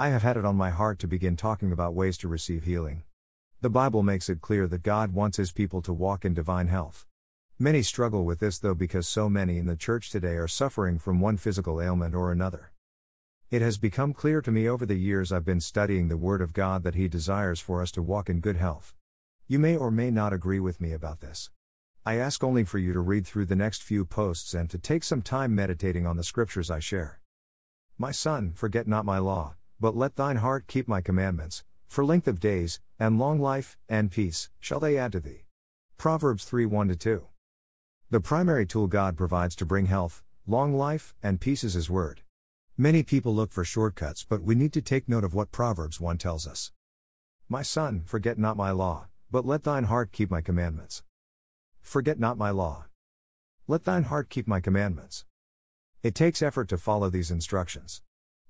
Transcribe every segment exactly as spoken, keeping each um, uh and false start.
I have had it on my heart to begin talking about ways to receive healing. The Bible makes it clear that God wants His people to walk in divine health. Many struggle with this though, because so many in the church today are suffering from one physical ailment or another. It has become clear to me over the years I've been studying the Word of God that He desires for us to walk in good health. You may or may not agree with me about this. I ask only for you to read through the next few posts and to take some time meditating on the scriptures I share. My son, forget not my law, but let thine heart keep my commandments, for length of days, and long life, and peace, shall they add to thee. Proverbs three, one to two. The primary tool God provides to bring health, long life, and peace is His Word. Many people look for shortcuts, but we need to take note of what Proverbs one tells us. My son, forget not my law, but let thine heart keep my commandments. Forget not my law. Let thine heart keep my commandments. It takes effort to follow these instructions.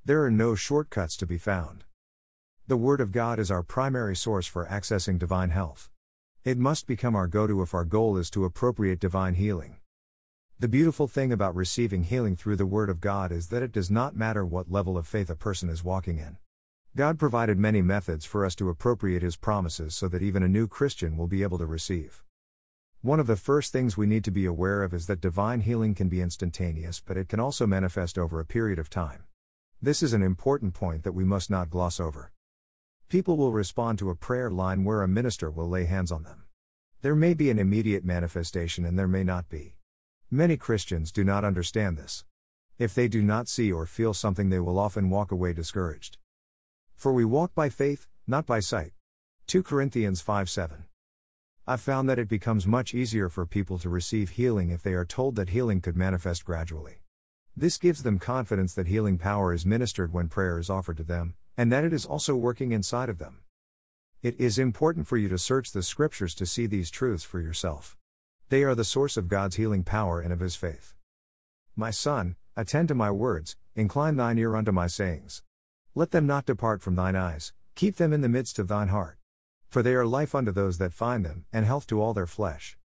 There are no shortcuts to be found. The Word of God is our primary source for accessing divine health. It must become our go-to if our goal is to appropriate divine healing. The beautiful thing about receiving healing through the Word of God is that it does not matter what level of faith a person is walking in. God provided many methods for us to appropriate His promises so that even a new Christian will be able to receive. One of the first things we need to be aware of is that divine healing can be instantaneous, but it can also manifest over a period of time. This is an important point that we must not gloss over. People will respond to a prayer line where a minister will lay hands on them. There may be an immediate manifestation and there may not be. Many Christians do not understand this. If they do not see or feel something, they will often walk away discouraged. For we walk by faith, not by sight. Second Corinthians five seven. I've found that it becomes much easier for people to receive healing if they are told that healing could manifest gradually. This gives them confidence that healing power is ministered when prayer is offered to them, and that it is also working inside of them. It is important for you to search the scriptures to see these truths for yourself. They are the source of God's healing power and of His faith. My son, attend to my words, incline thine ear unto my sayings. Let them not depart from thine eyes, keep them in the midst of thine heart. For they are life unto those that find them, and health to all their flesh.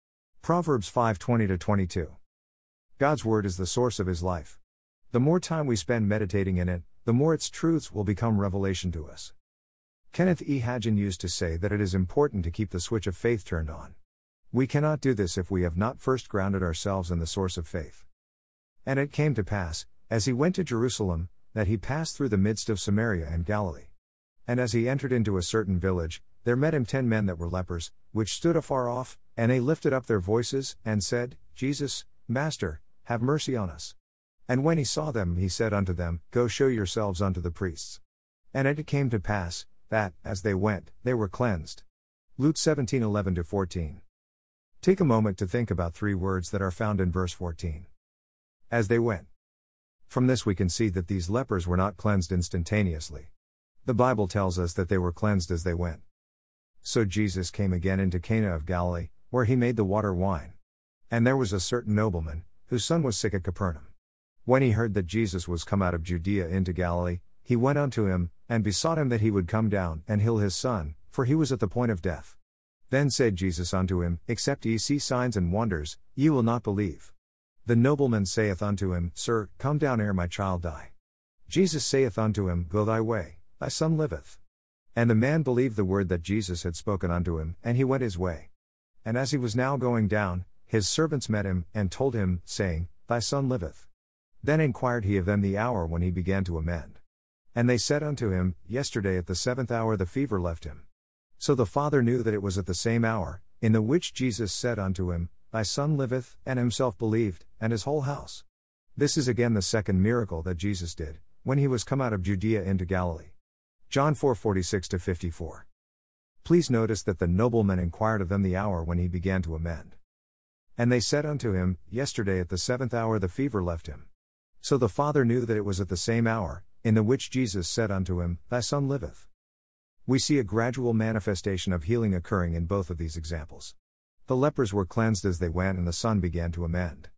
Proverbs five, twenty to twenty-two. God's Word is the source of His life. The more time we spend meditating in it, the more its truths will become revelation to us. Kenneth E. Hagin used to say that it is important to keep the switch of faith turned on. We cannot do this if we have not first grounded ourselves in the source of faith. And it came to pass, as he went to Jerusalem, that he passed through the midst of Samaria and Galilee. And as he entered into a certain village, there met him ten men that were lepers, which stood afar off, and they lifted up their voices, and said, Jesus, Master, have mercy on us. And when he saw them, he said unto them, Go show yourselves unto the priests. And it came to pass, that, as they went, they were cleansed. Luke seventeen, eleven to fourteen. Take a moment to think about three words that are found in verse fourteen. As they went. From this we can see that these lepers were not cleansed instantaneously. The Bible tells us that they were cleansed as they went. So Jesus came again into Cana of Galilee, where He made the water wine. And there was a certain nobleman, whose son was sick at Capernaum. When he heard that Jesus was come out of Judea into Galilee, he went unto Him, and besought Him that He would come down and heal his son, for he was at the point of death. Then said Jesus unto him, Except ye see signs and wonders, ye will not believe. The nobleman saith unto Him, Sir, come down ere my child die. Jesus saith unto him, Go thy way, thy son liveth. And the man believed the word that Jesus had spoken unto him, and he went his way. And as he was now going down, his servants met him, and told him, saying, Thy son liveth. Then inquired he of them the hour when he began to amend. And they said unto him, Yesterday at the seventh hour the fever left him. So the father knew that it was at the same hour, in the which Jesus said unto him, Thy son liveth, and himself believed, and his whole house. This is again the second miracle that Jesus did, when He was come out of Judea into Galilee. John four, forty-six to fifty-four. Please notice that the nobleman inquired of them the hour when he began to amend. And they said unto him, Yesterday at the seventh hour the fever left him. So the father knew that it was at the same hour, in the which Jesus said unto him, Thy son liveth. We see a gradual manifestation of healing occurring in both of these examples. The lepers were cleansed as they went, and the son began to amend.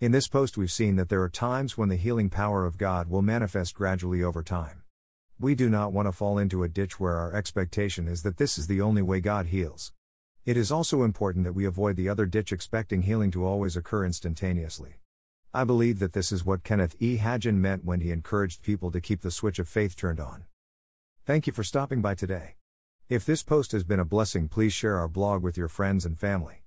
In this post we've seen that there are times when the healing power of God will manifest gradually over time. We do not want to fall into a ditch where our expectation is that this is the only way God heals. It is also important that we avoid the other ditch, expecting healing to always occur instantaneously. I believe that this is what Kenneth E. Hagin meant when he encouraged people to keep the switch of faith turned on. Thank you for stopping by today. If this post has been a blessing, please share our blog with your friends and family.